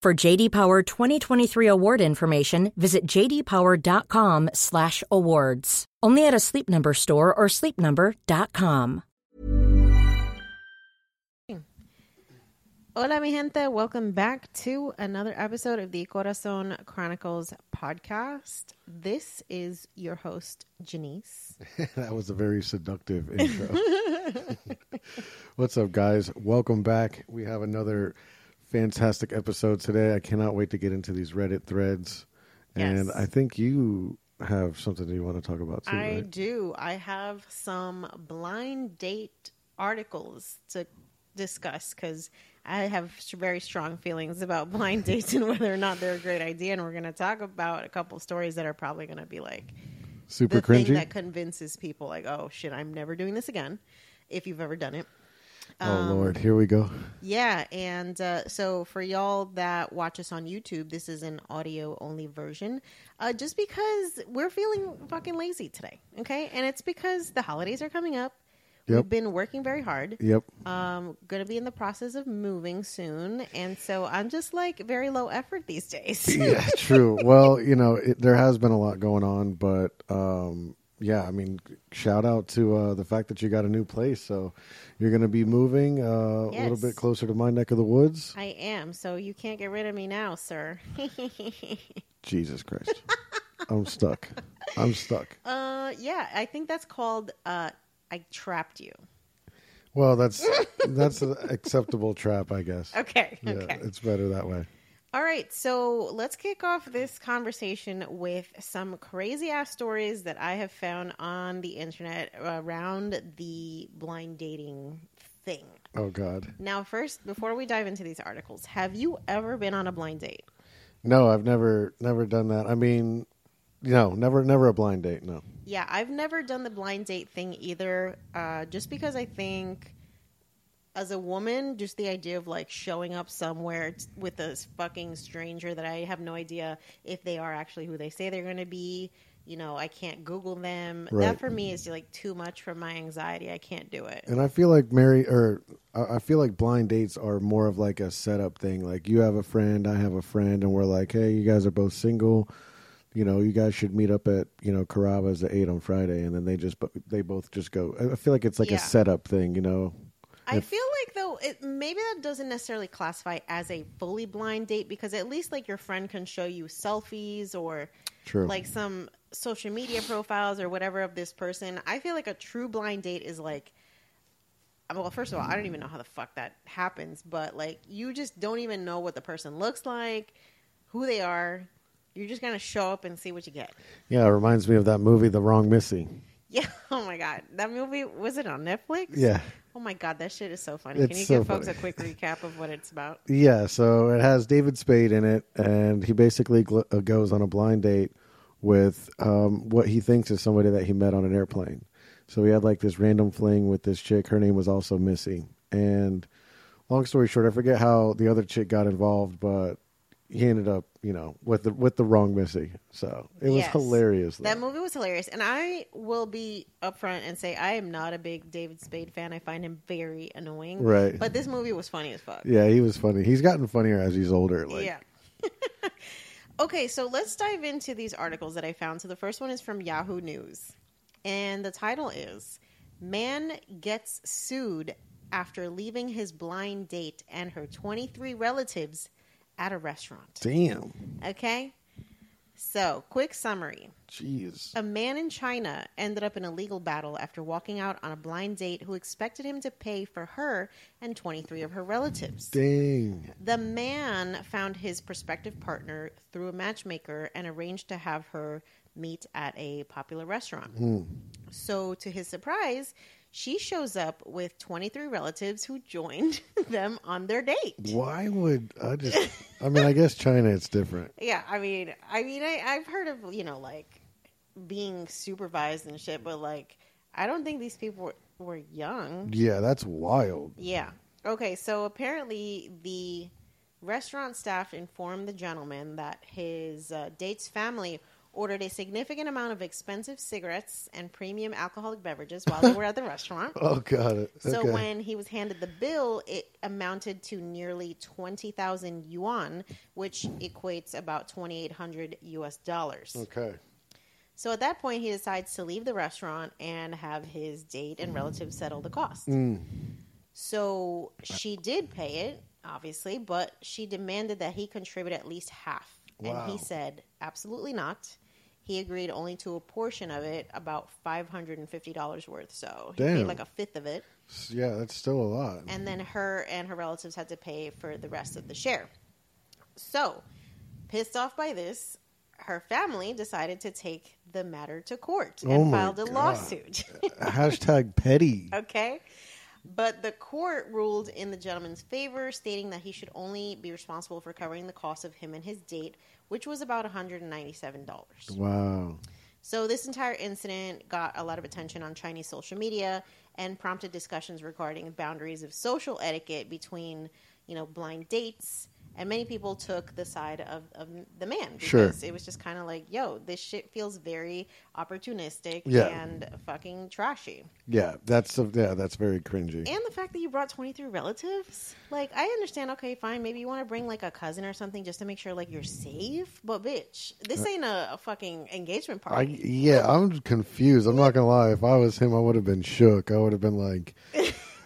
For JD Power 2023 award information, visit jdpower.com/awards. Only at a Sleep Number store or sleepnumber.com. Hola, mi gente. Welcome back to another episode of the Corazon Chronicles podcast. This is your host, Janice. That was a very seductive intro. What's up, guys? Welcome back. We have another fantastic episode today. I cannot wait to get into these Reddit threads. And yes. I think you have something that you want to talk about too, right? I do. I have some blind date articles to discuss because I have very strong feelings about blind dates and whether or not they're a great idea. And we're going to talk about a couple stories that are probably going to be like super cringy. Thing that convinces people like, oh shit, I'm never doing this again. If you've ever done it. Oh, Lord. Here we go. Yeah. And so for y'all that watch us on YouTube, this is an audio only version just because we're feeling fucking lazy today. Okay. And it's because the holidays are coming up. Yep. We've been working very hard. Yep. Going to be in the process of moving soon. And so I'm just like very low effort these days. Yeah, true. Well, you know, there has been a lot going on, but yeah, I mean, shout out to the fact that you got a new place. So you're going to be moving yes. a little bit closer to my neck of the woods. I am. So you can't get rid of me now, sir. Jesus Christ. I'm stuck. Yeah, I think that's called I trapped you. Well, that's an acceptable trap, I guess. Okay. Yeah, okay. It's better that way. All right, so let's kick off this conversation with some crazy-ass stories that I have found on the internet around the blind dating thing. Oh, God. Now, first, before we dive into these articles, have you ever been on a blind date? No, I've never done that. I mean, no, never a blind date, no. Yeah, I've never done the blind date thing either, just because I think as a woman, just the idea of like showing up somewhere with a fucking stranger that I have no idea if they are actually who they say they're going to be. You know, I can't Google them. Right. That for me is like too much for my anxiety. I can't do it. And I feel like I feel like blind dates are more of like a setup thing. Like you have a friend, I have a friend, and we're like, hey, you guys are both single. You know, you guys should meet up at, you know, Carrabba's at 8 on Friday. And then they both just go. I feel like it's like a setup thing, you know. I feel like, though, maybe that doesn't necessarily classify as a fully blind date because at least, like, your friend can show you selfies or, true. Like, some social media profiles or whatever of this person. I feel like a true blind date is, like, well, first of all, I don't even know how the fuck that happens. But, like, you just don't even know what the person looks like, who they are. You're just going to show up and see what you get. Yeah, it reminds me of that movie, The Wrong Missy. Yeah, oh, my God. That movie, was it on Netflix? Yeah. Oh, my God, that shit is so funny. Can you give folks a quick recap of what it's about? Yeah, so it has David Spade in it, and he basically goes on a blind date with what he thinks is somebody that he met on an airplane. So he had, like, this random fling with this chick. Her name was also Missy. And long story short, I forget how the other chick got involved, but he ended up, you know, with the wrong Missy. So it was hilarious. That movie was hilarious. And I will be upfront and say I am not a big David Spade fan. I find him very annoying. Right. But this movie was funny as fuck. Yeah, he was funny. He's gotten funnier as he's older. Like. Yeah. Okay, so let's dive into these articles that I found. So the first one is from Yahoo News. And the title is, Man Gets Sued After Leaving His Blind Date and Her 23 Relatives at a Restaurant. Damn. Okay. So, quick summary. Jeez. A man in China ended up in a legal battle after walking out on a blind date who expected him to pay for her and 23 of her relatives. Dang. The man found his prospective partner through a matchmaker and arranged to have her meet at a popular restaurant. Mm. So, to his surprise, she shows up with 23 relatives who joined them on their date. Why would I just... I mean, I guess China, it's different. Yeah, I've heard of, you know, like, being supervised and shit, but, like, I don't think these people were young. Yeah, that's wild. Yeah. Okay, so apparently the restaurant staff informed the gentleman that his date's family ordered a significant amount of expensive cigarettes and premium alcoholic beverages while they were at the restaurant. Oh, got it. Okay. So when he was handed the bill, it amounted to nearly 20,000 yuan, which equates about $2,800. Okay. So at that point, he decides to leave the restaurant and have his date and relatives settle the cost. Mm. So she did pay it, obviously, but she demanded that he contribute at least half. Wow. And he said, absolutely not. He agreed only to a portion of it, about $550 worth. So he paid like a fifth of it. Yeah, that's still a lot. And then her and her relatives had to pay for the rest of the share. So, pissed off by this, her family decided to take the matter to court and filed a lawsuit. Hashtag petty. Okay. But the court ruled in the gentleman's favor, stating that he should only be responsible for covering the cost of him and his date, which was about $197. Wow. So this entire incident got a lot of attention on Chinese social media and prompted discussions regarding boundaries of social etiquette between, you know, blind dates. And many people took the side of the man. Because it was just kind of like, yo, this shit feels very opportunistic and fucking trashy. Yeah, that's very cringy. And the fact that you brought 23 relatives. Like, I understand, okay, fine, maybe you want to bring, like, a cousin or something just to make sure, like, you're safe. But, bitch, this ain't a fucking engagement party. I'm confused. I'm not going to lie. If I was him, I would have been shook. I would have been like...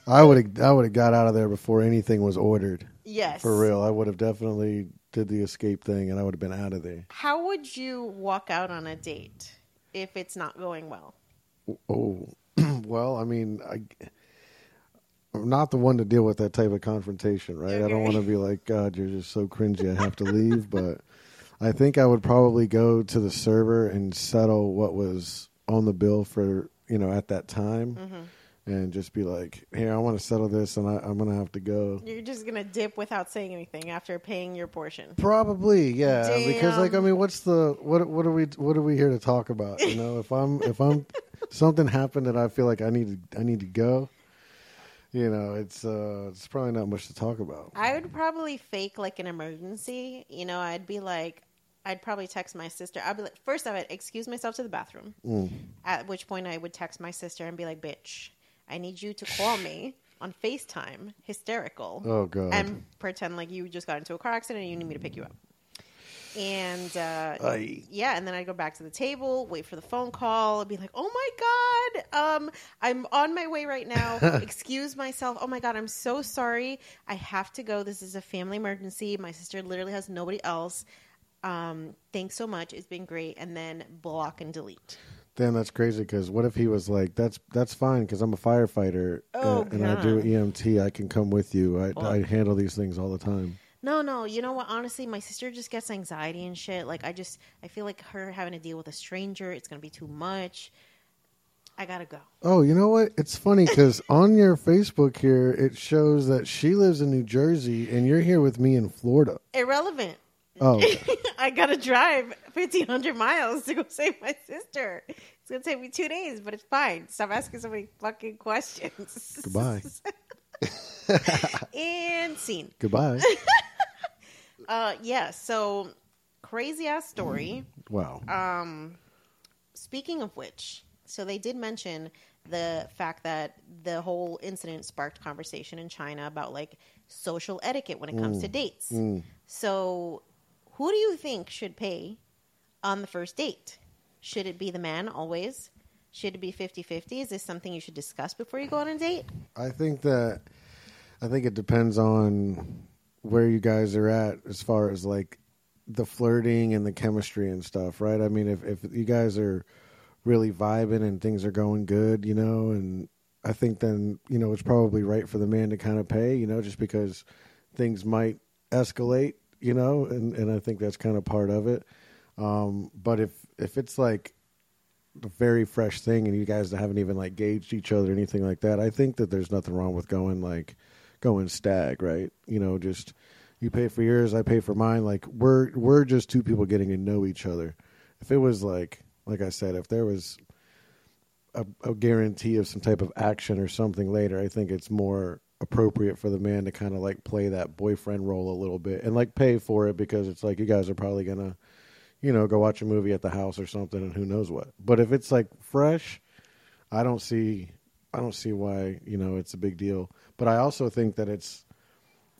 I would have got out of there before anything was ordered. Yes. For real. I would have definitely did the escape thing and I would have been out of there. How would you walk out on a date if it's not going well? Oh, well, I mean, I'm not the one to deal with that type of confrontation, right? Okay. I don't want to be like, God, you're just so cringy. I have to leave. But I think I would probably go to the server and settle what was on the bill for, you know, at that time. Mm-hmm. And just be like, here, I want to settle this, and I'm going to have to go. You're just going to dip without saying anything after paying your portion. Probably, yeah. Damn. Because, like, I mean, what are we here to talk about? You know, if I'm something happened that I feel like I need to go. You know, it's probably not much to talk about. I would probably fake like an emergency. You know, I'd be like. I'd probably text my sister. I'd be like, first I would excuse myself to the bathroom. Mm. At which point I would text my sister and be like, bitch. I need you to call me on FaceTime, hysterical. Oh, God. And pretend like you just got into a car accident and you need me to pick you up. And, and then I'd go back to the table, wait for the phone call, and be like, oh, my God, I'm on my way right now. Excuse myself. Oh, my God, I'm so sorry. I have to go. This is a family emergency. My sister literally has nobody else. Thanks so much. It's been great. And then block and delete. Damn, that's crazy because what if he was like, that's fine because I'm a firefighter and I do EMT. I can come with you. I handle these things all the time. No. You know what? Honestly, my sister just gets anxiety and shit. Like, I feel like her having to deal with a stranger, it's going to be too much. I got to go. Oh, you know what? It's funny because on your Facebook here, it shows that she lives in New Jersey and you're here with me in Florida. Irrelevant. Oh, okay. I got to drive 1,500 miles to go save my sister. It's going to take me 2 days, but it's fine. Stop asking so many fucking questions. Goodbye. And scene. Goodbye. Yeah, so crazy-ass story. Wow. Speaking of which, so they did mention the fact that the whole incident sparked conversation in China about, like, social etiquette when it comes to dates. So who do you think should pay on the first date? Should it be the man always? Should it be 50-50? Is this something you should discuss before you go on a date? I think it depends on where you guys are at as far as, like, the flirting and the chemistry and stuff, right? I mean, if you guys are really vibing and things are going good, you know, and I think then, you know, it's probably right for the man to kind of pay, you know, just because things might escalate, you know, and I think that's kind of part of it. But if it's, like, a very fresh thing and you guys haven't even, like, gauged each other or anything like that, I think that there's nothing wrong with going stag, right? You know, just you pay for yours, I pay for mine. Like, we're just two people getting to know each other. If it was like I said, if there was a guarantee of some type of action or something later, I think it's more appropriate for the man to kind of, like, play that boyfriend role a little bit and, like, pay for it, because it's like you guys are probably going to, you know, go watch a movie at the house or something and who knows what. But if it's, like, fresh, I don't see why, you know, it's a big deal. But I also think that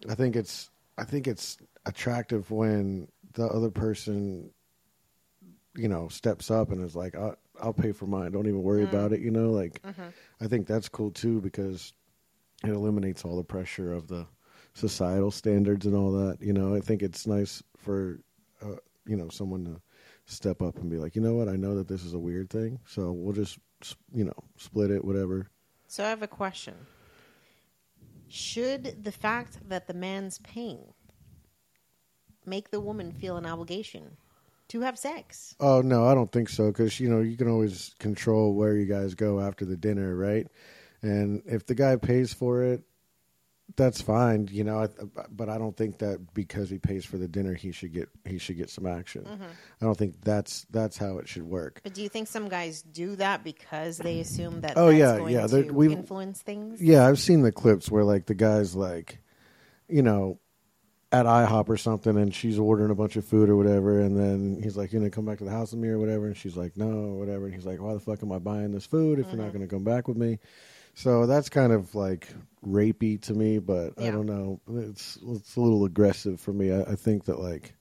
I think it's attractive when the other person, you know, steps up and is like, I'll pay for mine. Don't even worry about it. You know, like, I think that's cool too, because it eliminates all the pressure of the societal standards and all that. You know, I think it's nice for, you know, someone to step up and be like, you know what? I know that this is a weird thing, so we'll just, you know, split it, whatever. So I have a question. Should the fact that the man's paying make the woman feel an obligation to have sex? Oh, no, I don't think so, because, you know, you can always control where you guys go after the dinner, right? And if the guy pays for it, that's fine, you know, but I don't think that because he pays for the dinner, he should get some action. Mm-hmm. I don't think that's how it should work. But do you think some guys do that because they assume that that's going to influence things? Yeah, I've seen the clips where, like, the guy's, like, you know, at IHOP or something, and she's ordering a bunch of food or whatever, and then he's like, you know, come back to the house with me or whatever, and she's like, no, or whatever, and he's like, why the fuck am I buying this food if you're not going to come back with me? So that's kind of, like, rapey to me, but yeah. I don't know. It's a little aggressive for me. I think that, like,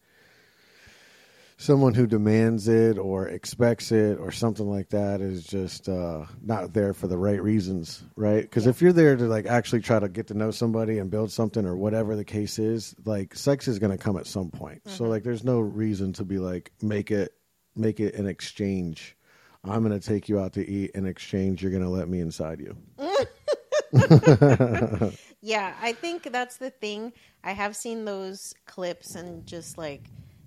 someone who demands it or expects it or something like that is just not there for the right reasons, right? Because if you're there to, like, actually try to get to know somebody and build something or whatever the case is, like, sex is going to come at some point. So, like, there's no reason to be, like, make it an exchange. I'm going to take you out to eat. In exchange, you're going to let me inside you. Yeah, I think that's the thing. I have seen those clips and just, like,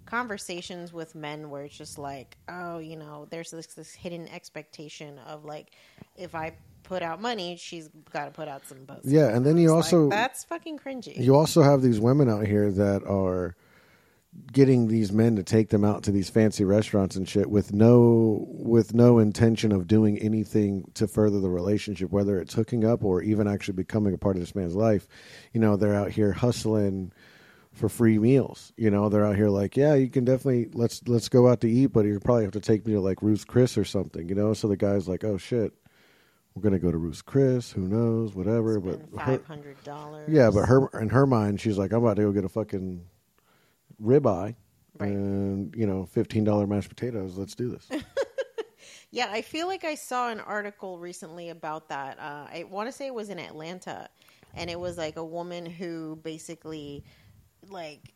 conversations with men where it's just like, oh, you know, there's this hidden expectation of, like, if I put out money, she's got to put out some buzz. Yeah, and then you also... like, that's fucking cringy. You also have these women out here that are getting these men to take them out to these fancy restaurants and shit with no intention of doing anything to further the relationship, whether it's hooking up or even actually becoming a part of this man's life. You know, they're out here hustling for free meals. You know, they're out here like, yeah, you can definitely let's go out to eat, but you probably have to take me to, like, Ruth's Chris or something, you know? So the guy's like, oh shit, we're going to go to Ruth's Chris, who knows, whatever, but $500. Yeah, but in her mind, she's like, I'm about to go get a fucking ribeye, right, and, you know, $15 mashed potatoes. Let's do this. Yeah, I feel like I saw an article recently about that. I want to say it was in Atlanta, and it was like a woman who basically, like,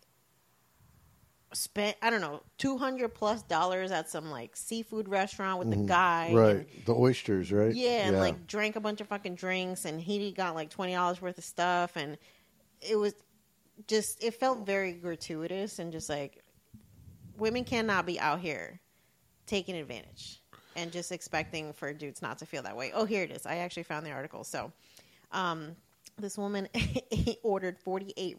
spent, I don't know, $200+ at some, like, seafood restaurant with the guy, right? And the oysters, right? Yeah, and, like, drank a bunch of fucking drinks, and he got like $20 worth of stuff, and it was. Just, it felt very gratuitous and just like, women cannot be out here taking advantage and just expecting for dudes not to feel that way. Oh, here it is. I actually found the article. So, this woman ordered 48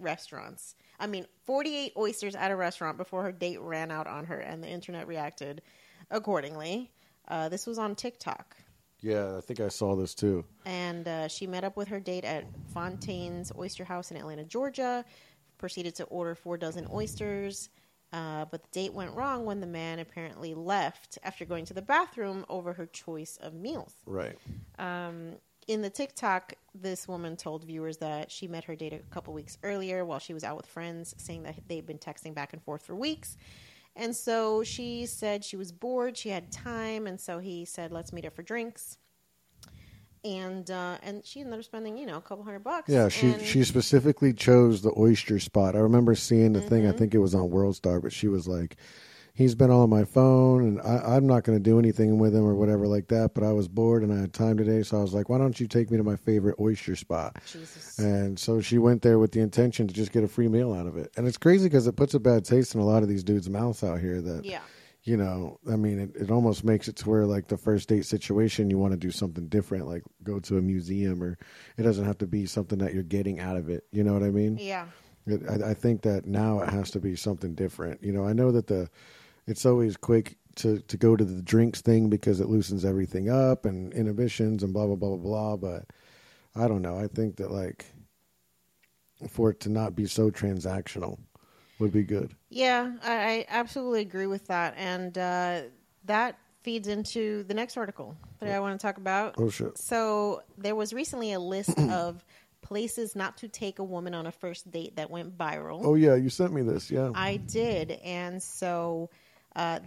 oysters at a restaurant before her date ran out on her, and the internet reacted accordingly. This was on TikTok. Yeah, I think I saw this too. And she met up with her date at Fontaine's Oyster House in Atlanta, Georgia. proceeded to order 4 dozen oysters, but the date went wrong when the man apparently left after going to the bathroom over her choice of meals. Right. In the TikTok, this woman told viewers that she met her date a couple weeks earlier while she was out with friends, saying that they'd been texting back and forth for weeks. And so she said she was bored, she had time, and so he said, let's meet up for drinks. And she ended up spending, you know, $200. Yeah, she specifically chose the oyster spot. I remember seeing the thing, I think it was on WorldStar, but she was like, he's been on my phone, and I'm not going to do anything with him or whatever like that, but I was bored and I had time today, so I was like, why don't you take me to my favorite oyster spot? Jesus. And so she went there with the intention to just get a free meal out of it. And it's crazy because it puts a bad taste in a lot of these dudes' mouths out here that... Yeah. You know, I mean, it almost makes it to where, like, the first date situation, you want to do something different, like go to a museum, or it doesn't have to be something that you're getting out of it. You know what I mean? Yeah. I think that now it has to be something different. You know, I know that it's always quick to go to the drinks thing because it loosens everything up and inhibitions and blah, blah, blah, blah, blah. But I don't know. I think that, like, for it to not be so transactional would be good. Yeah, I absolutely agree with that. And that feeds into the next article that I want to talk about. Oh, shit. So there was recently a list of places not to take a woman on a first date that went viral. Oh, yeah. You sent me this. Yeah, I did. And so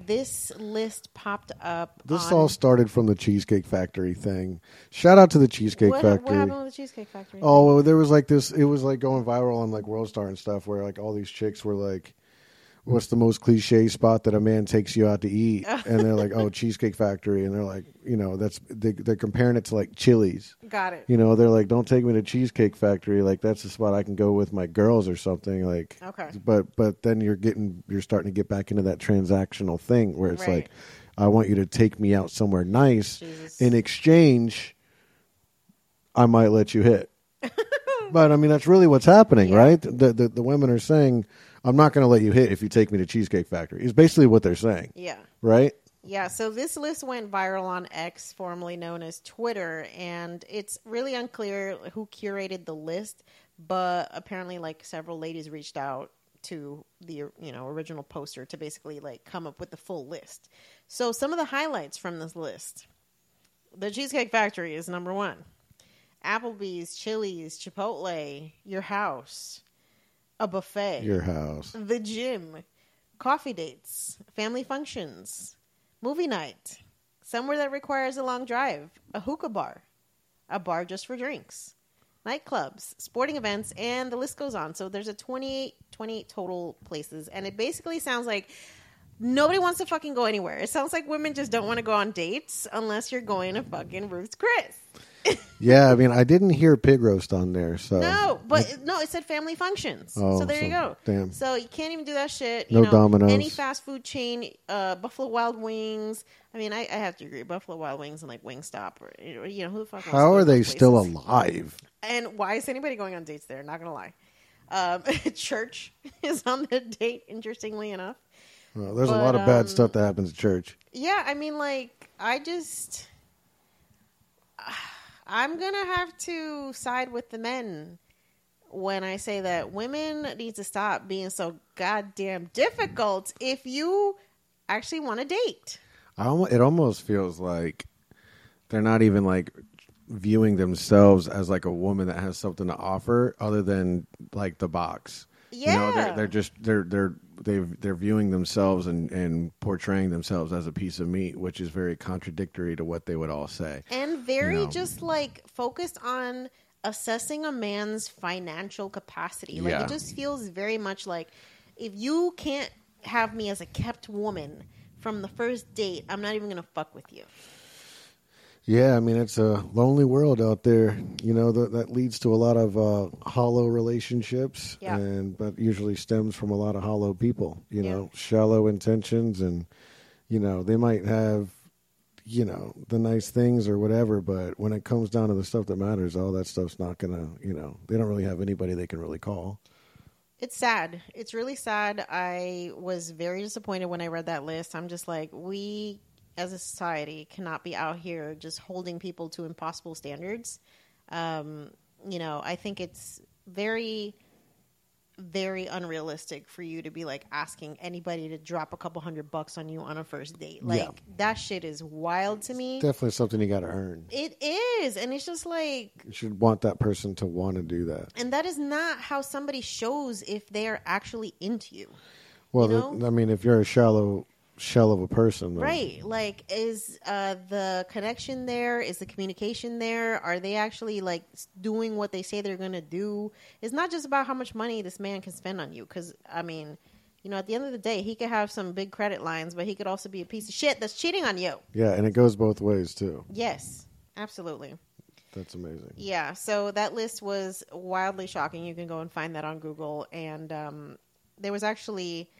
this list popped up. This all started from the Cheesecake Factory thing. Shout out to the Cheesecake Factory. What happened with the Cheesecake Factory? Oh, well, there was like this. It was like going viral on like WorldStar and stuff, where like all these chicks were like, "What's the most cliche spot that a man takes you out to eat?" And they're like, "Oh, Cheesecake Factory." And they're like, you know, they're comparing it to like Chili's. Got it. You know, they're like, "Don't take me to Cheesecake Factory. Like that's the spot I can go with my girls or something." Like, okay. But then you're starting to get back into that transactional thing where it's like, I want you to take me out somewhere nice. Jesus. In exchange, I might let you hit. But I mean, that's really what's happening, right? The women are saying, I'm not going to let you hit if you take me to Cheesecake Factory. It's basically what they're saying. Yeah. Right? Yeah. So this list went viral on X, formerly known as Twitter. And it's really unclear who curated the list. But apparently, like, several ladies reached out to the, you know, original poster to basically, like, come up with the full list. So some of the highlights from this list. The Cheesecake Factory is number one. Applebee's, Chili's, Chipotle, your house. A buffet. Your house. The gym. Coffee dates. Family functions. Movie night. Somewhere that requires a long drive. A hookah bar. A bar just for drinks. Nightclubs. Sporting events. And the list goes on. So there's a 28 total places. And it basically sounds like nobody wants to fucking go anywhere. It sounds like women just don't want to go on dates unless you're going to fucking Ruth's Chris. Yeah, I mean, I didn't hear pig roast on there, so no, but no, it said family functions. Oh, so there you go. Damn. So you can't even do that shit. You know, Domino's, any fast food chain, Buffalo Wild Wings. I mean, I have to agree, Buffalo Wild Wings and like Wingstop, or you know who the fuck? How are they still alive? And why is anybody going on dates there? Not gonna lie, church is on the date. Interestingly enough, well, there's a lot of bad stuff that happens at church. Yeah, I mean, like I'm going to have to side with the men when I say that women need to stop being so goddamn difficult if you actually want to date. It almost feels like they're not even like viewing themselves as like a woman that has something to offer other than like the box. Yeah. You know, they're viewing themselves and portraying themselves as a piece of meat, which is very contradictory to what they would all say. And very just like focused on assessing a man's financial capacity. Like it just feels very much like if you can't have me as a kept woman from the first date, I'm not even going to fuck with you. Yeah, I mean, it's a lonely world out there. You know, that leads to a lot of hollow relationships, but usually stems from a lot of hollow people, you know, shallow intentions. And, you know, they might have, you know, the nice things or whatever, but when it comes down to the stuff that matters, all that stuff's not going to, you know, they don't really have anybody they can really call. It's sad. It's really sad. I was very disappointed when I read that list. I'm just like, we as a society cannot be out here just holding people to impossible standards. You know, I think it's very very unrealistic for you to be like asking anybody to drop $200 on you on a first date. Like that shit is wild to me. It's definitely something you got to earn. It is. And it's just like, you should want that person to want to do that. And that is not how somebody shows if they are actually into you. Well, you know? I mean, if you're a shell of a person, though. Right? Like, is the connection there? Is the communication there? Are they actually like doing what they say they're gonna do? It's not just about how much money this man can spend on you, because I mean, you know, at the end of the day, he could have some big credit lines, but he could also be a piece of shit that's cheating on you. Yeah, and it goes both ways too. Yes, absolutely. That's amazing. Yeah. So that list was wildly shocking. You can go and find that on Google, and there was actually.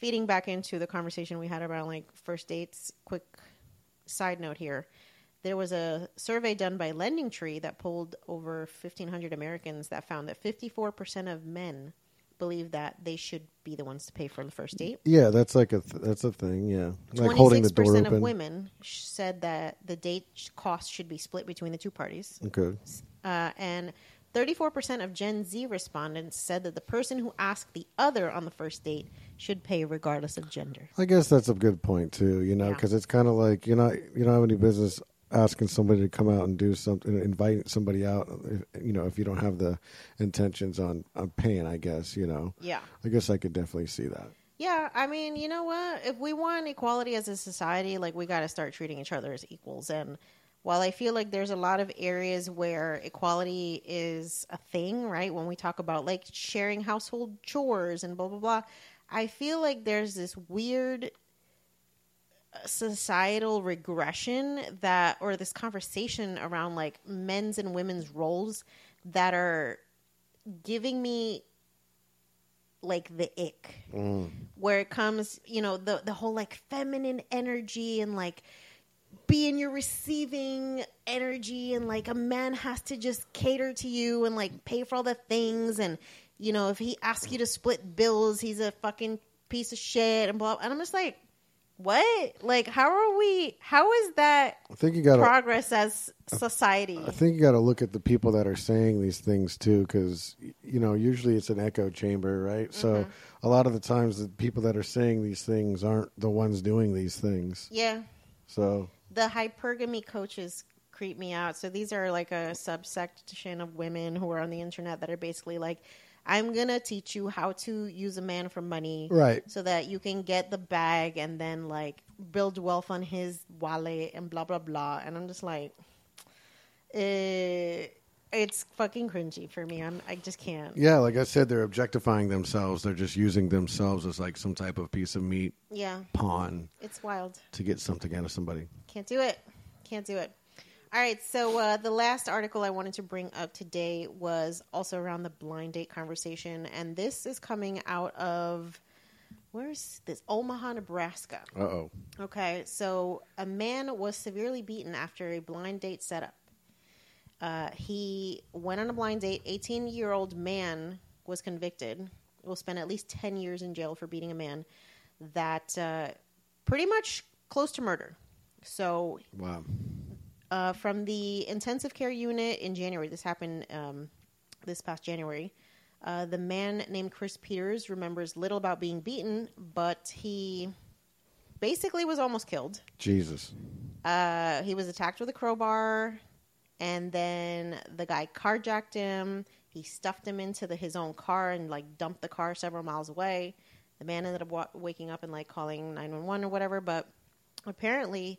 Feeding back into the conversation we had around like first dates, quick side note here. There was a survey done by LendingTree that polled over 1,500 Americans that found that 54% of men believe that they should be the ones to pay for the first date. Yeah, that's like that's a thing, yeah. Like holding the door open. 26% of women said that the date cost should be split between the two parties. Okay. And 34% of Gen Z respondents said that the person who asked the other on the first date should pay regardless of gender. I guess that's a good point, too, you know, because it's kind of like you don't have any business asking somebody to come out and do something, inviting somebody out, you know, if you don't have the intentions on paying, I guess, you know. Yeah. I guess I could definitely see that. Yeah, I mean, you know what? If we want equality as a society, like, we got to start treating each other as equals. And while I feel like there's a lot of areas where equality is a thing, right, when we talk about, like, sharing household chores and blah, blah, blah, I feel like there's this weird societal regression that, or this conversation around, like, men's and women's roles that are giving me, like, the ick. Mm. Where it comes, you know, the whole, like, feminine energy and, like, be in your receiving energy and like a man has to just cater to you and like pay for all the things, and you know, if he asks you to split bills, he's a fucking piece of shit and blah. And I'm just like, what? Like, how is that progress as society? I think you got to look at the people that are saying these things too, because, you know, usually it's an echo chamber, right? Mm-hmm. So a lot of the times the people that are saying these things aren't the ones doing these things. Yeah. So the hypergamy coaches creep me out. So these are like a subsection of women who are on the internet that are basically like, I'm going to teach you how to use a man for money. Right. So that you can get the bag and then like build wealth on his wallet and blah, blah, blah. And I'm just like, it's fucking cringy for me. I just can't. Yeah. Like I said, they're objectifying themselves. They're just using themselves as like some type of piece of meat. Yeah. Pawn. It's wild. To get something out of somebody. Can't do it. All right. So the last article I wanted to bring up today was also around the blind date conversation. And this is coming out of, where's this? Omaha, Nebraska. Uh-oh. Okay. So a man was severely beaten after a blind date setup. He went on a blind date. 18-year-old man was convicted. Will spend at least 10 years in jail for beating a man that pretty much close to murder. So wow. From the intensive care unit in January, this happened this past January, the man named Chris Peters remembers little about being beaten, but he basically was almost killed. Jesus. He was attacked with a crowbar. And then the guy carjacked him. He stuffed him into his own car and, like, dumped the car several miles away. The man ended up waking up and, like, calling 911 or whatever. But apparently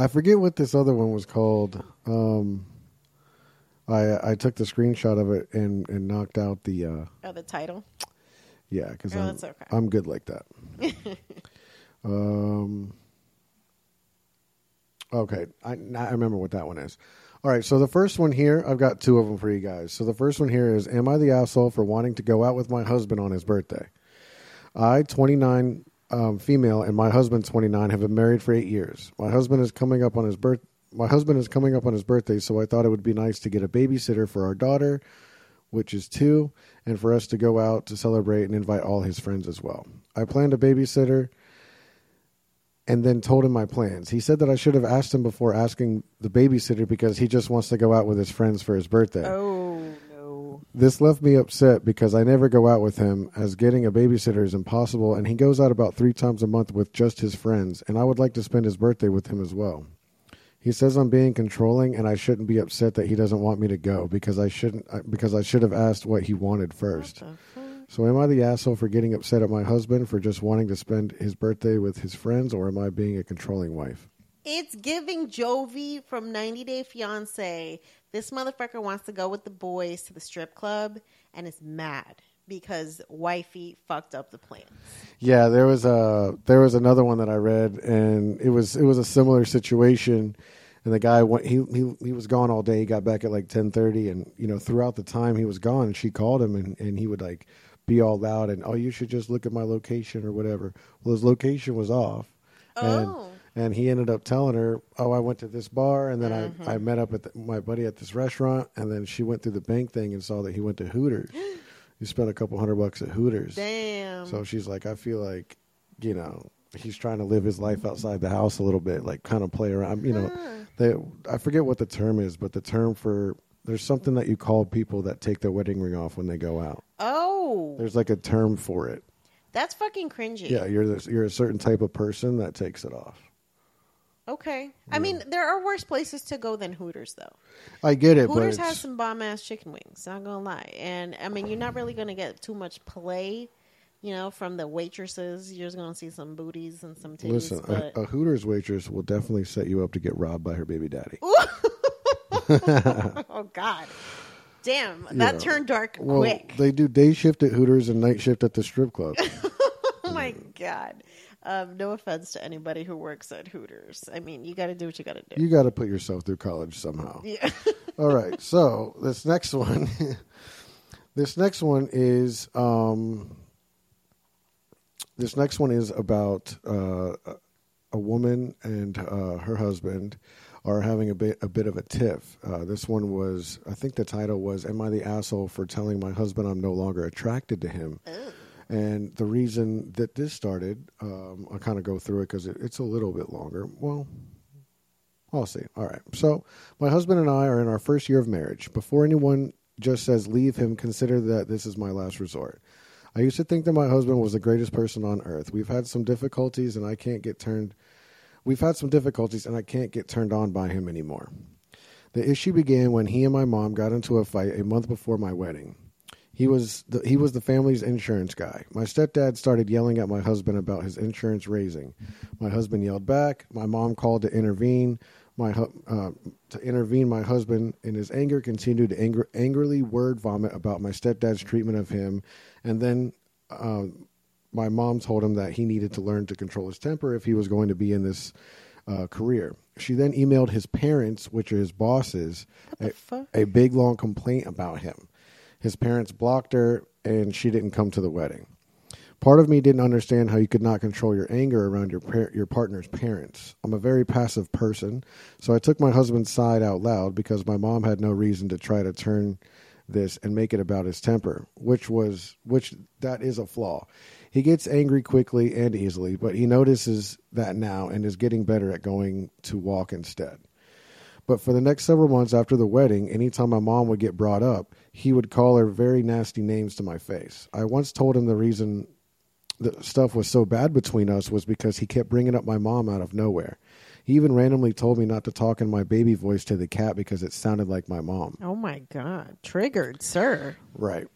I forget what this other one was called. I took the screenshot of it and knocked out the... the title? Yeah, because I'm good like that. Okay. I remember what that one is. All right. So the first one here, I've got two of them for you guys. So the first one here is, am I the asshole for wanting to go out with my husband on his birthday? I, 29, female, and my husband, 29, have been married for 8 years. My husband is coming up on his birthday, so I thought it would be nice to get a babysitter for our daughter, which is 2, and for us to go out to celebrate and invite all his friends as well. I planned a babysitter and then told him my plans. He said that I should have asked him before asking the babysitter because he just wants to go out with his friends for his birthday. Oh, no. This left me upset because I never go out with him, as getting a babysitter is impossible, and he goes out about 3 times a month with just his friends, and I would like to spend his birthday with him as well. He says I'm being controlling and I shouldn't be upset that he doesn't want me to go because I should have asked what he wanted first. So am I the asshole for getting upset at my husband for just wanting to spend his birthday with his friends, or am I being a controlling wife? It's giving Jovi from 90 Day Fiancé. This motherfucker wants to go with the boys to the strip club and is mad because wifey fucked up the plans. Yeah, there was another one that I read, and it was a similar situation. And the guy went, he was gone all day. He got back at like 10:30, and throughout the time he was gone, she called him, and he would like be all loud and, oh, you should just look at my location or whatever. Well, his location was off, and he ended up telling her, oh, I went to this bar, and then I met up with my buddy at this restaurant, and then she went through the bank thing and saw that he went to Hooters. He spent a couple $100 at Hooters. Damn. So she's like, I feel like, he's trying to live his life outside the house a little bit, like kind of play around. I forget what the term is, but the term for, there's something that you call people that take their wedding ring off when they go out. Oh. There's like a term for it. That's fucking cringy. Yeah, you're a certain type of person that takes it off. Okay. Yeah. I mean, there are worse places to go than Hooters, though. I get it. Hooters has some bomb-ass chicken wings, not going to lie. And, I mean, you're not really going to get too much play, from the waitresses. You're just going to see some booties and some titties. Listen, but a Hooters waitress will definitely set you up to get robbed by her baby daddy. Oh, God. Damn. That turned dark quick. They do day shift at Hooters and night shift at the strip club. Oh, my God. No offense to anybody who works at Hooters. I mean, you got to do what you got to do. You got to put yourself through college somehow. Yeah. All right. So this next one is about a woman and her husband are having a bit of a tiff. This one was, I think the title was, "Am I the asshole for telling my husband I'm no longer attracted to him?" Oh. And the reason that this started, I'll kind of go through it because it's a little bit longer. Well, I'll see. All right. So my husband and I are in our first year of marriage. Before anyone just says leave him, consider that this is my last resort. I used to think that my husband was the greatest person on earth. We've had some difficulties and I can't get turned on by him anymore. The issue began when he and my mom got into a fight a month before my wedding. He was the family's insurance guy. My stepdad started yelling at my husband about his insurance raising. My husband yelled back. My mom called to intervene. My husband, in his anger, continued to angrily word vomit about my stepdad's treatment of him. And then my mom told him that he needed to learn to control his temper if he was going to be in this career. She then emailed his parents, which are his bosses, a big, long complaint about him. His parents blocked her, and she didn't come to the wedding. Part of me didn't understand how you could not control your anger around your partner's parents. I'm a very passive person, so I took my husband's side out loud because my mom had no reason to try to turn this and make it about his temper, which that is a flaw. He gets angry quickly and easily, but he notices that now and is getting better at going to walk instead. But for the next several months after the wedding, anytime my mom would get brought up, he would call her very nasty names to my face. I once told him the reason the stuff was so bad between us was because he kept bringing up my mom out of nowhere. He even randomly told me not to talk in my baby voice to the cat because it sounded like my mom. Oh, my God. Triggered, sir. Right.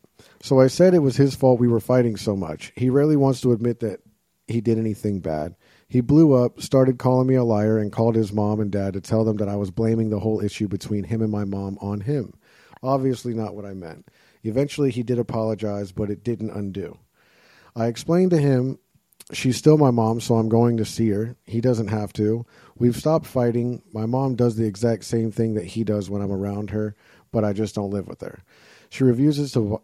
So I said it was his fault we were fighting so much. He rarely wants to admit that he did anything bad. He blew up, started calling me a liar, and called his mom and dad to tell them that I was blaming the whole issue between him and my mom on him. Obviously not what I meant. Eventually, he did apologize, but it didn't undo. I explained to him She's still my mom, so I'm going to see her. He doesn't have to. We've stopped fighting. My mom does the exact same thing that he does when I'm around her, but I just don't live with her. She refuses to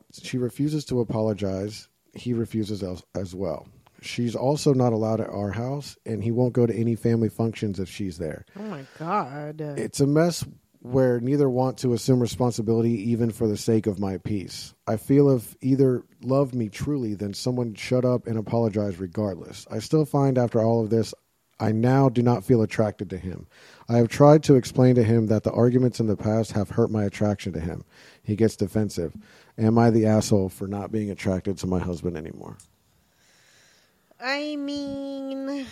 apologize. He refuses as well. She's also not allowed at our house, and he won't go to any family functions if she's there. Oh, my God. It's a mess where neither want to assume responsibility even for the sake of my peace. I feel if either loved me truly, then someone shut up and apologize regardless. I still find after all of this, I now do not feel attracted to him. I have tried to explain to him that the arguments in the past have hurt my attraction to him. He gets defensive. Am I the asshole for not being attracted to my husband anymore? I mean,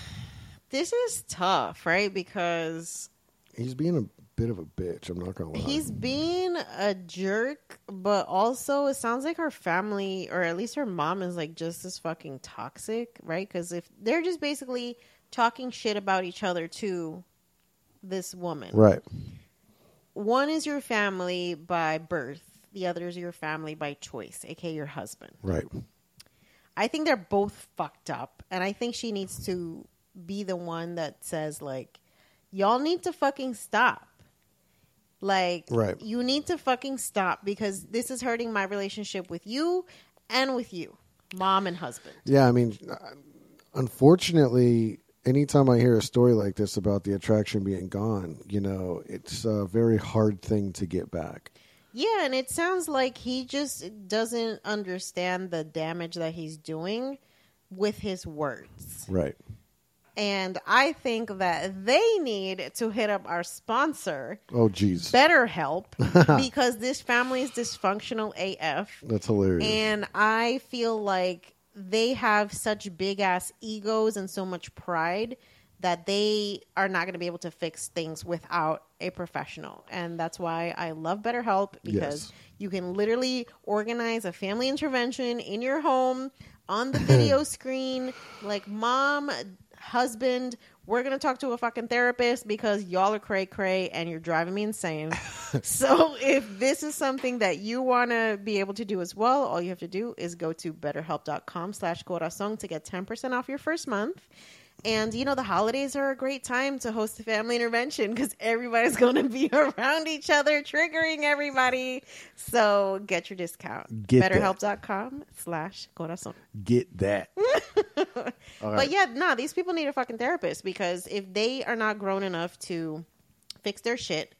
this is tough, right? Because he's being a bit of a bitch. I'm not going to lie. He's being a jerk, but also it sounds like her family, or at least her mom, is like just as fucking toxic, right? Because if they're just basically talking shit about each other to this woman. Right. One is your family by birth. The other is your family by choice, a.k.a. your husband. Right. I think they're both fucked up. And I think she needs to be the one that says, like, y'all need to fucking stop. Like, right. You need to fucking stop because this is hurting my relationship with you and with you, mom and husband. Yeah, I mean, unfortunately, anytime I hear a story like this about the attraction being gone, you know, it's a very hard thing to get back. Yeah, and it sounds like he just doesn't understand the damage that he's doing with his words. Right. And I think that they need to hit up our sponsor. Oh, geez. BetterHelp, because this family is dysfunctional AF. That's hilarious. And I feel like they have such big-ass egos and so much pride that they are not going to be able to fix things without a professional. And that's why I love BetterHelp, because you can literally organize a family intervention in your home on the video screen. Like, mom, husband, we're going to talk to a fucking therapist because y'all are cray-cray and you're driving me insane. So if this is something that you want to be able to do as well, all you have to do is go to betterhelp.com/corazon to get 10% off your first month. And, you know, the holidays are a great time to host a family intervention because everybody's going to be around each other, triggering everybody. So get your discount. BetterHelp.com/corazon. Get that. Right. But, yeah, no, these people need a fucking therapist because if they are not grown enough to fix their shit,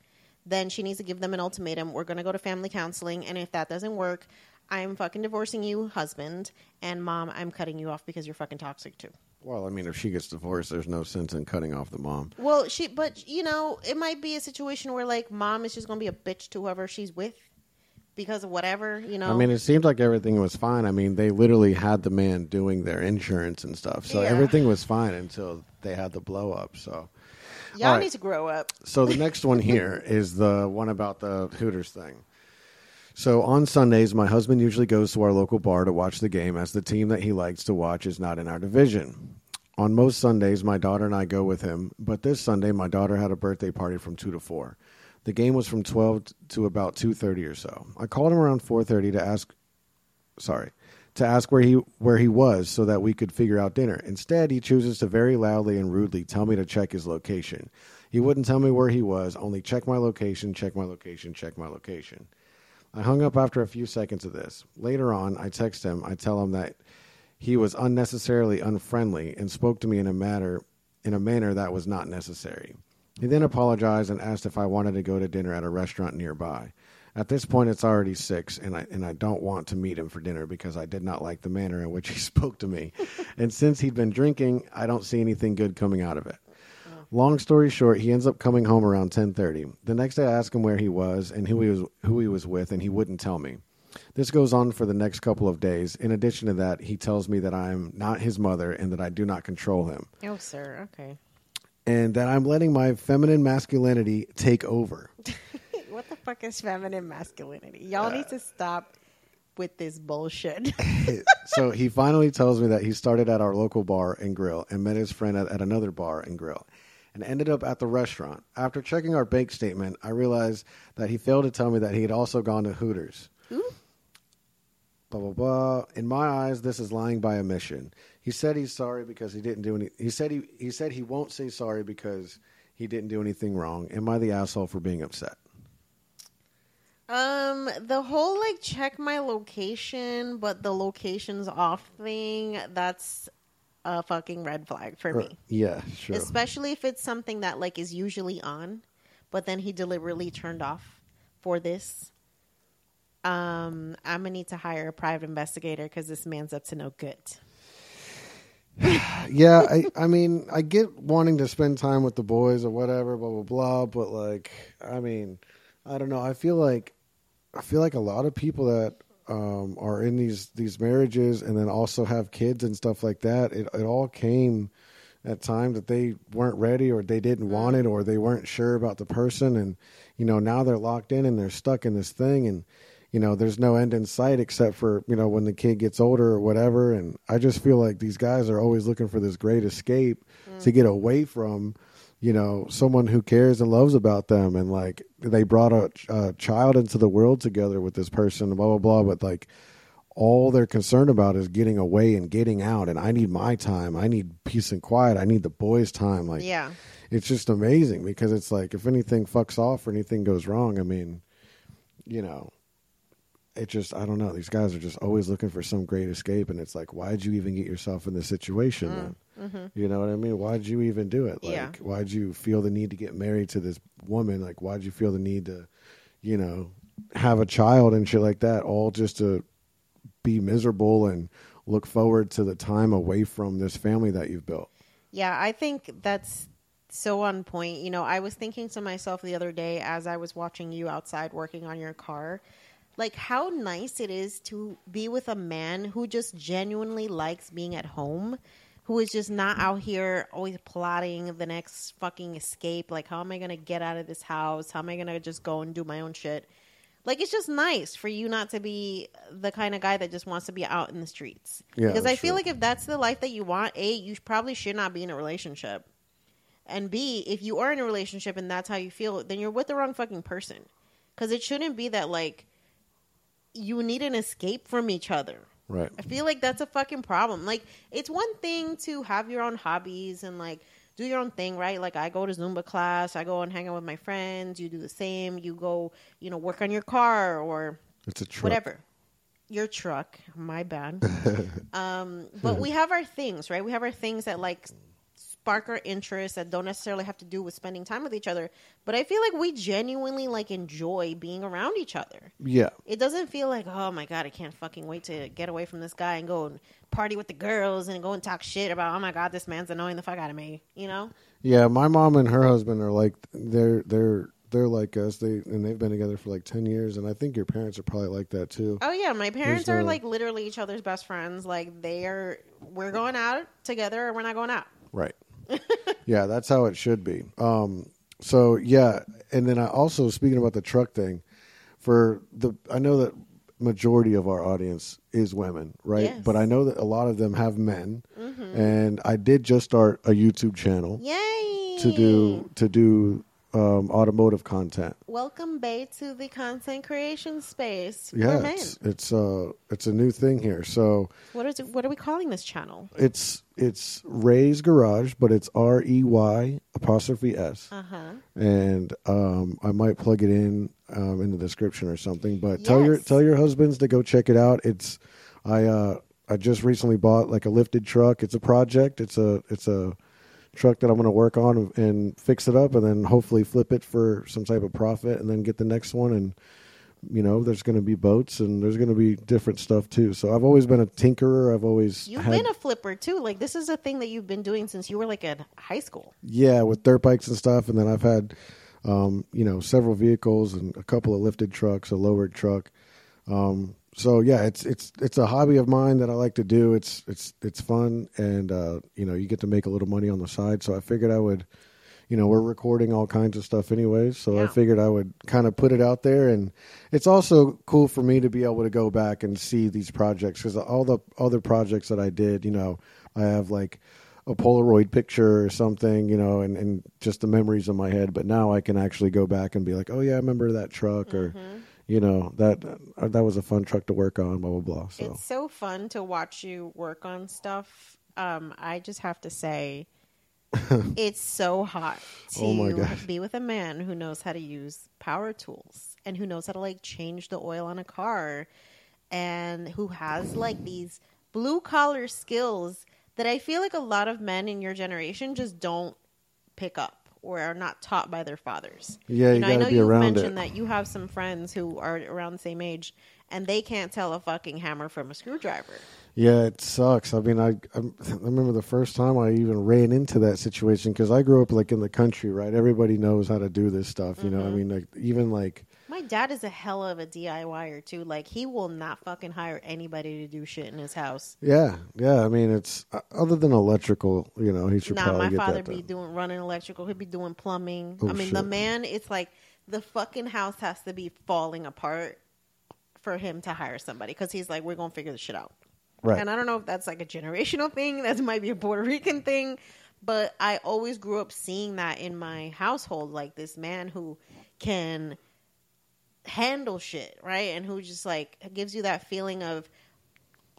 then she needs to give them an ultimatum. We're going to go to family counseling. And if that doesn't work, I'm fucking divorcing you, husband. And, mom, I'm cutting you off because you're fucking toxic, too. Well, I mean, if she gets divorced, there's no sense in cutting off the mom. Well, but you know, it might be a situation where like mom is just going to be a bitch to whoever she's with because of whatever, you know. I mean, it seems like everything was fine. I mean, they literally had the man doing their insurance and stuff. So everything was fine until they had the blow up. So y'all need to grow up. So the next one here is the one about the Hooters thing. So on Sundays, my husband usually goes to our local bar to watch the game as the team that he likes to watch is not in our division. On most Sundays, my daughter and I go with him, but this Sunday, my daughter had a birthday party from 2 to 4. The game was from 12 to about 2:30 or so. I called him around 4:30 to ask where he was so that we could figure out dinner. Instead, he chooses to very loudly and rudely tell me to check his location. He wouldn't tell me where he was, only check my location, check my location, check my location. I hung up after a few seconds of this. Later on, I text him. I tell him that he was unnecessarily unfriendly and spoke to me in a manner that was not necessary. He then apologized and asked if I wanted to go to dinner at a restaurant nearby. At this point, it's already 6, and I don't want to meet him for dinner because I did not like the manner in which he spoke to me. And since he'd been drinking, I don't see anything good coming out of it. Long story short, he ends up coming home around 10:30. The next day, I asked him where he was and who he was with, and he wouldn't tell me. This goes on for the next couple of days. In addition to that, he tells me that I'm not his mother and that I do not control him. Oh, sir. Okay. And that I'm letting my feminine masculinity take over. What the fuck is feminine masculinity? Y'all need to stop with this bullshit. So he finally tells me that he started at our local bar and grill and met his friend at another bar and grill, and ended up at the restaurant. After checking our bank statement, I realized that he failed to tell me that he had also gone to Hooters. Ooh. blah, blah, blah. In my eyes, this is lying by omission. He said he's sorry because he didn't do any. He said he won't say sorry because he didn't do anything wrong. Am I the asshole for being upset? The whole like check my location, but the location's off thing, that's a fucking red flag for me. Yeah, sure. Especially if it's something that like is usually on, but then he deliberately turned off for this. I'm gonna need to hire a private investigator because this man's up to no good. Yeah, I mean, I get wanting to spend time with the boys or whatever, blah blah blah, but like, I mean, I don't know. I feel like a lot of people that are in these marriages and then also have kids and stuff like that, it all came at time that they weren't ready or they didn't want it or they weren't sure about the person. And, you know, now they're locked in and they're stuck in this thing. And, you know, there's no end in sight except for, you know, when the kid gets older or whatever. And I just feel like these guys are always looking for this great escape to get away from, you know, someone who cares and loves about them. And like, they brought a child into the world together with this person, blah, blah, blah. But like, all they're concerned about is getting away and getting out. And I need my time. I need peace and quiet. I need the boys' time. Like, yeah, it's just amazing because it's like, if anything fucks off or anything goes wrong, I mean, you know, it just, I don't know. These guys are just always looking for some great escape. And it's like, why'd you even get yourself in this situation then? Mm-hmm. You know what I mean? Why'd you even do it? Like, why'd you feel the need to get married to this woman? Like, why'd you feel the need to, you know, have a child and shit like that? All just to be miserable and look forward to the time away from this family that you've built. Yeah, I think that's so on point. You know, I was thinking to myself the other day as I was watching you outside working on your car, like how nice it is to be with a man who just genuinely likes being at home, who is just not out here always plotting the next fucking escape. Like, how am I going to get out of this house? How am I going to just go and do my own shit? Like, it's just nice for you not to be the kind of guy that just wants to be out in the streets. Yeah, because I feel like if that's the life that you want, A, you probably should not be in a relationship. And B, if you are in a relationship and that's how you feel, then you're with the wrong fucking person. Because it shouldn't be that, like, you need an escape from each other. Right. I feel like that's a fucking problem. Like, it's one thing to have your own hobbies and, like, do your own thing, right? Like, I go to Zumba class. I go and hang out with my friends. You do the same. You go, you know, work on your car or it's a truck. Whatever. Your truck. My bad. But we have our things, right? We have our things that, like, spark our interest that don't necessarily have to do with spending time with each other. But I feel like we genuinely, like, enjoy being around each other. Yeah. It doesn't feel like, oh, my God, I can't fucking wait to get away from this guy and go and party with the girls and go and talk shit about, oh my God, this man's annoying the fuck out of me, you know? Yeah, my mom and her husband are like, they're like us. They've been together for like 10 years, and I think your parents are probably like that too. Oh yeah, my parents are like literally each other's best friends. Like, we're going out together or we're not going out. Right. Yeah, that's how it should be. So yeah, and then I also, speaking about the truck thing, I know that majority of our audience is women, right? Yes. But I know that a lot of them have men, and I did just start a YouTube channel. Yay! To do automotive content. Welcome, Bay, to the content creation space. Yeah, it's a new thing here. So what are we calling this channel? It's Rey's Garage, but it's REY'S. And I might plug it in the description or something. But tell your husbands to go check it out. It's I just recently bought like a lifted truck. It's a project. It's a truck that I'm going to work on and fix it up, and then hopefully flip it for some type of profit, and then get the next one. And you know, there's going to be boats, and there's going to be different stuff too. So I've always been a tinkerer. You've been a flipper too. Like, this is a thing that you've been doing since you were like in high school. Yeah, with dirt bikes and stuff. And then I've had you know, several vehicles and a couple of lifted trucks, a lowered truck. So yeah, it's a hobby of mine that I like to do. It's fun, and you know, you get to make a little money on the side. So I figured I would, you know, we're recording all kinds of stuff anyways. So yeah. I figured I would kind of put it out there, and it's also cool for me to be able to go back and see these projects, because all the other projects that I did, you know, I have like a Polaroid picture or something, you know, and just the memories in my head. But now I can actually go back and be like, oh yeah, I remember that truck, or you know, that was a fun truck to work on, blah, blah, blah. So. It's so fun to watch you work on stuff. I just have to say, it's so hot to be with a man who knows how to use power tools and who knows how to, like, change the oil on a car and who has, like, these blue-collar skills that I feel like a lot of men in your generation just don't pick up or are not taught by their fathers. Yeah, you gotta be around it. I know you mentioned that you have some friends who are around the same age and they can't tell a fucking hammer from a screwdriver. Yeah, it sucks. I mean, I remember the first time I even ran into that situation because I grew up, like, in the country, right? Everybody knows how to do this stuff, you know? I mean, like, even, like... My dad is a hell of a DIYer, too. Like, he will not fucking hire anybody to do shit in his house. Yeah, yeah. I mean, it's... Other than electrical, you know, he should probably get that done. My father be running electrical. He'd be doing plumbing. Oh, I mean, shit. The man, it's like the fucking house has to be falling apart for him to hire somebody because he's like, we're going to figure this shit out. Right. And I don't know if that's like a generational thing. That might be a Puerto Rican thing. But I always grew up seeing that in my household, like this man who can handle shit, right? And who just like gives you that feeling of,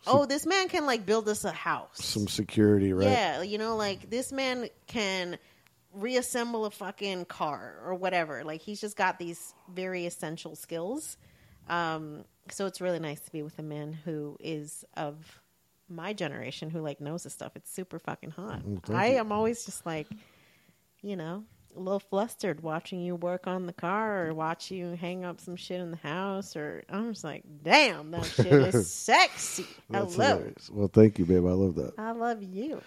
oh, this man can like build us a house. Some security, right? Yeah. You know, like this man can reassemble a fucking car or whatever. Like he's just got these very essential skills. So it's really nice to be with a man who is of my generation who like knows this stuff. It's super fucking hot. I am always just like, you know, a little flustered watching you work on the car or watch you hang up some shit in the house. Or I'm just like, damn, that shit is sexy. I love it. Well, thank you, babe. I love that. I love you.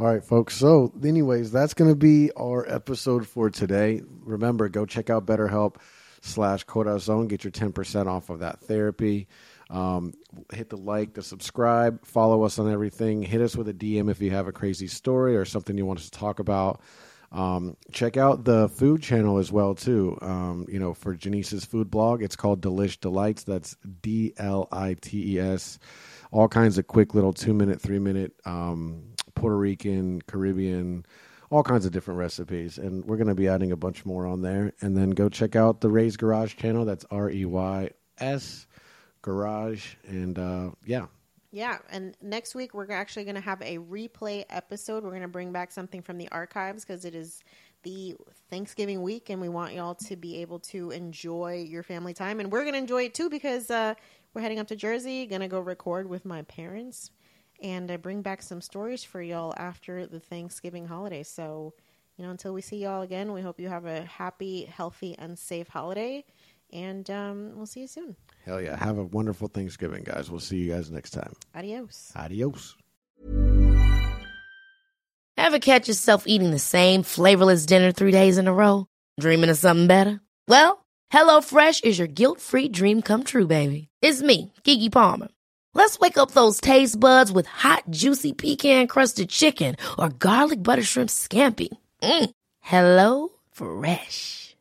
All right, folks. So anyways, that's going to be our episode for today. Remember, go check out BetterHelp.com/Corazon, get your 10% off of that therapy. Hit the like, the subscribe, follow us on everything. Hit us with a DM if you have a crazy story or something you want us to talk about. Check out the food channel as well too. You know, for Janice's food blog, it's called Delish Delights. That's DLITES. All kinds of quick little 2 minute, 3 minute, Puerto Rican, Caribbean, all kinds of different recipes, and we're going to be adding a bunch more on there. And then go check out the Rey's Garage channel. That's REYS Garage. And yeah. And next week we're actually going to have a replay episode. We're going to bring back something from the archives because it is the Thanksgiving week, and we want y'all to be able to enjoy your family time. And we're going to enjoy it too because we're heading up to Jersey. Going to go record with my parents. And I bring back some stories for y'all after the Thanksgiving holiday. So, you know, until we see y'all again, we hope you have a happy, healthy, and safe holiday. And we'll see you soon. Hell yeah. Have a wonderful Thanksgiving, guys. We'll see you guys next time. Adios. Adios. Ever catch yourself eating the same flavorless dinner 3 days in a row? Dreaming of something better? Well, HelloFresh is your guilt-free dream come true, baby. It's me, Keke Palmer. Let's wake up those taste buds with hot, juicy pecan-crusted chicken or garlic butter shrimp scampi. Hello Fresh.